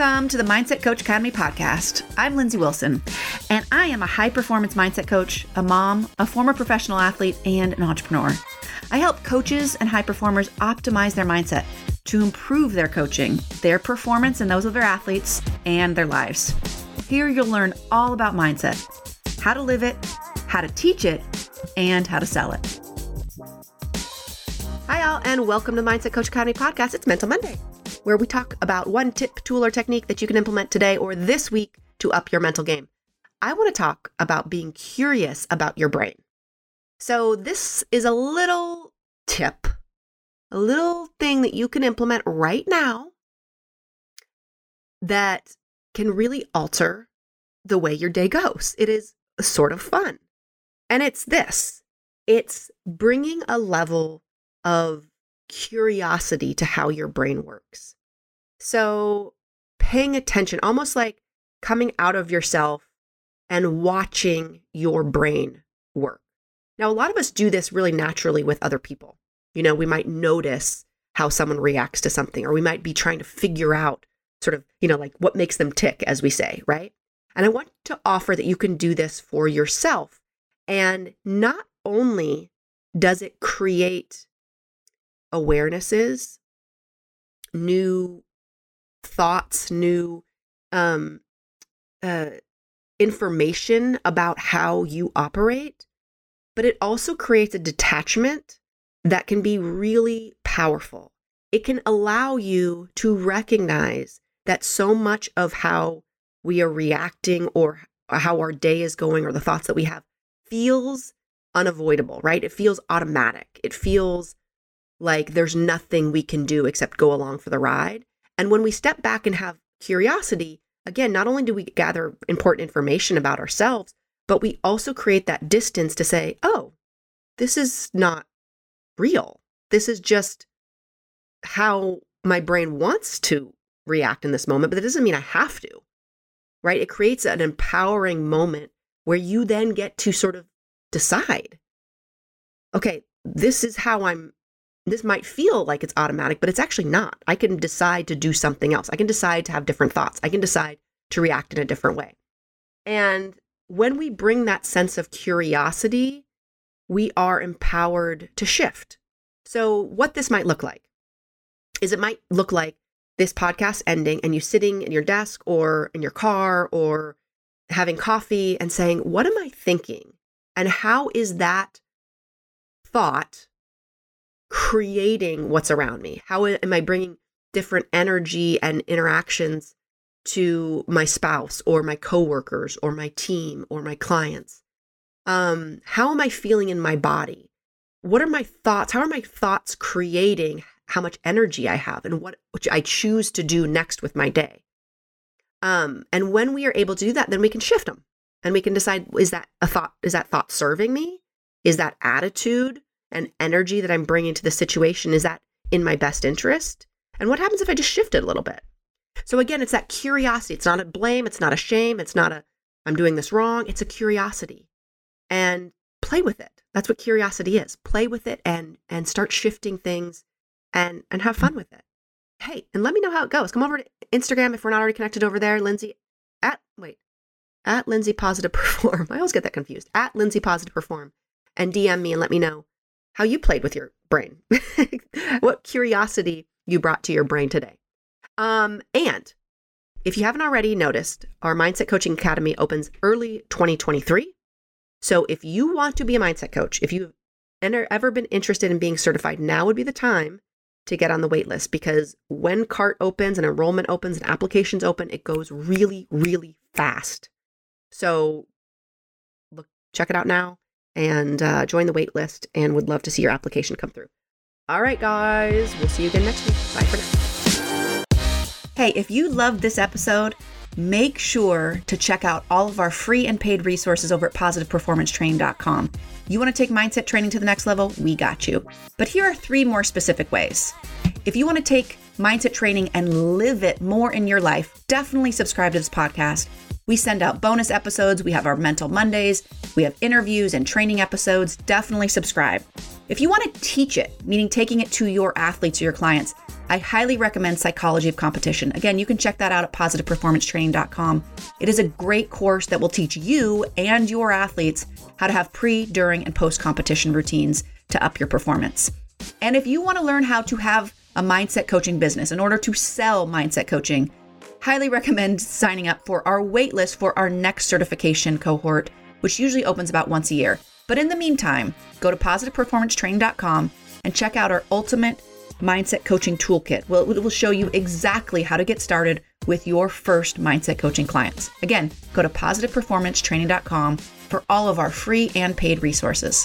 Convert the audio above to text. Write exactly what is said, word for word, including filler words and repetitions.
Welcome to the Mindset Coach Academy podcast. I'm Lindsey Wilson, and I am a high-performance mindset coach, a mom, a former professional athlete, and an entrepreneur. I help coaches and high performers optimize their mindset to improve their coaching, their performance, and those of their athletes, and their lives. Here you'll learn all about mindset, how to live it, how to teach it, and how to sell it. Hi, all, and welcome to the Mindset Coach Academy podcast. It's Mental Monday, where we talk about one tip, tool, or technique that you can implement today or this week to up your mental game. I want to talk about being curious about your brain. So this is a little tip, a little thing that you can implement right now that can really alter the way your day goes. It is sort of fun. And it's this. It's bringing a level of curiosity to how your brain works. So paying attention, almost like coming out of yourself and watching your brain work. Now, a lot of us do this really naturally with other people. You know, we might notice how someone reacts to something, or we might be trying to figure out sort of, you know, like what makes them tick, as we say, right? And I want to offer that you can do this for yourself. And not only does it create awarenesses, new thoughts, new um, uh, information about how you operate, but it also creates a detachment that can be really powerful. It can allow you to recognize that so much of how we are reacting or how our day is going or the thoughts that we have feels unavoidable, right? It feels automatic. It feels like there's nothing we can do except go along for the ride. And when we step back and have curiosity, again, not only do we gather important information about ourselves, but we also create that distance to say, oh, this is not real. This is just how my brain wants to react in this moment, but that doesn't mean I have to, right? It creates an empowering moment where you then get to sort of decide, okay, this is how I'm This might feel like it's automatic, but it's actually not. I can decide to do something else. I can decide to have different thoughts. I can decide to react in a different way. And when we bring that sense of curiosity, we are empowered to shift. So what this might look like is it might look like this podcast ending and you sitting in your desk or in your car or having coffee and saying, what am I thinking? And how is that thought creating what's around me? How am I bringing different energy and interactions to my spouse or my coworkers or my team or my clients? Um, how am I feeling in my body? What are my thoughts? How are my thoughts creating how much energy I have and what I choose to do next with my day? Um, and when we are able to do that, then we can shift them and we can decide, is that a thought? Is that thought serving me? Is that attitude and energy that I'm bringing to the situation, is that in my best interest? And what happens if I just shift it a little bit? So again, it's that curiosity. It's not a blame. It's not a shame. It's not a, I'm doing this wrong. It's a curiosity. And play with it. That's what curiosity is. Play with it and and start shifting things and, and have fun with it. Hey, and let me know how it goes. Come over to Instagram if we're not already connected over there. Lindsey at, wait, at Lindsey Positive Perform. I always get that confused. At Lindsey Positive Perform. And D M me and let me know how you played with your brain, what curiosity you brought to your brain today. Um, and if you haven't already noticed, our Mindset Coaching Academy opens early twenty twenty-three. So if you want to be a mindset coach, if you've ever been interested in being certified, now would be the time to get on the wait list, because when C A R T opens and enrollment opens and applications open, it goes really, really fast. So look, check it out now. and uh, join the wait list, and would love to see your application come through. All right, guys, we'll see you again next week. Bye for now. Hey, if you loved this episode, make sure to check out all of our free and paid resources over at positive performance train dot com. You want to take mindset training to the next level? We got you. But here are three more specific ways. If you want to take mindset training and live it more in your life, definitely subscribe to this podcast. We send out bonus episodes. We have our Mental Mondays. We have interviews and training episodes. Definitely subscribe. If you want to teach it, meaning taking it to your athletes or your clients, I highly recommend Psychology of Competition. Again, you can check that out at positive performance training dot com. It is a great course that will teach you and your athletes how to have pre, during, and post-competition routines to up your performance. And if you want to learn how to have a mindset coaching business in order to sell mindset coaching, highly recommend signing up for our waitlist for our next certification cohort, which usually opens about once a year. But in the meantime, go to positive performance training dot com and check out our ultimate mindset coaching toolkit. Well, it will show you exactly how to get started with your first mindset coaching clients. Again, go to positive performance training dot com for all of our free and paid resources.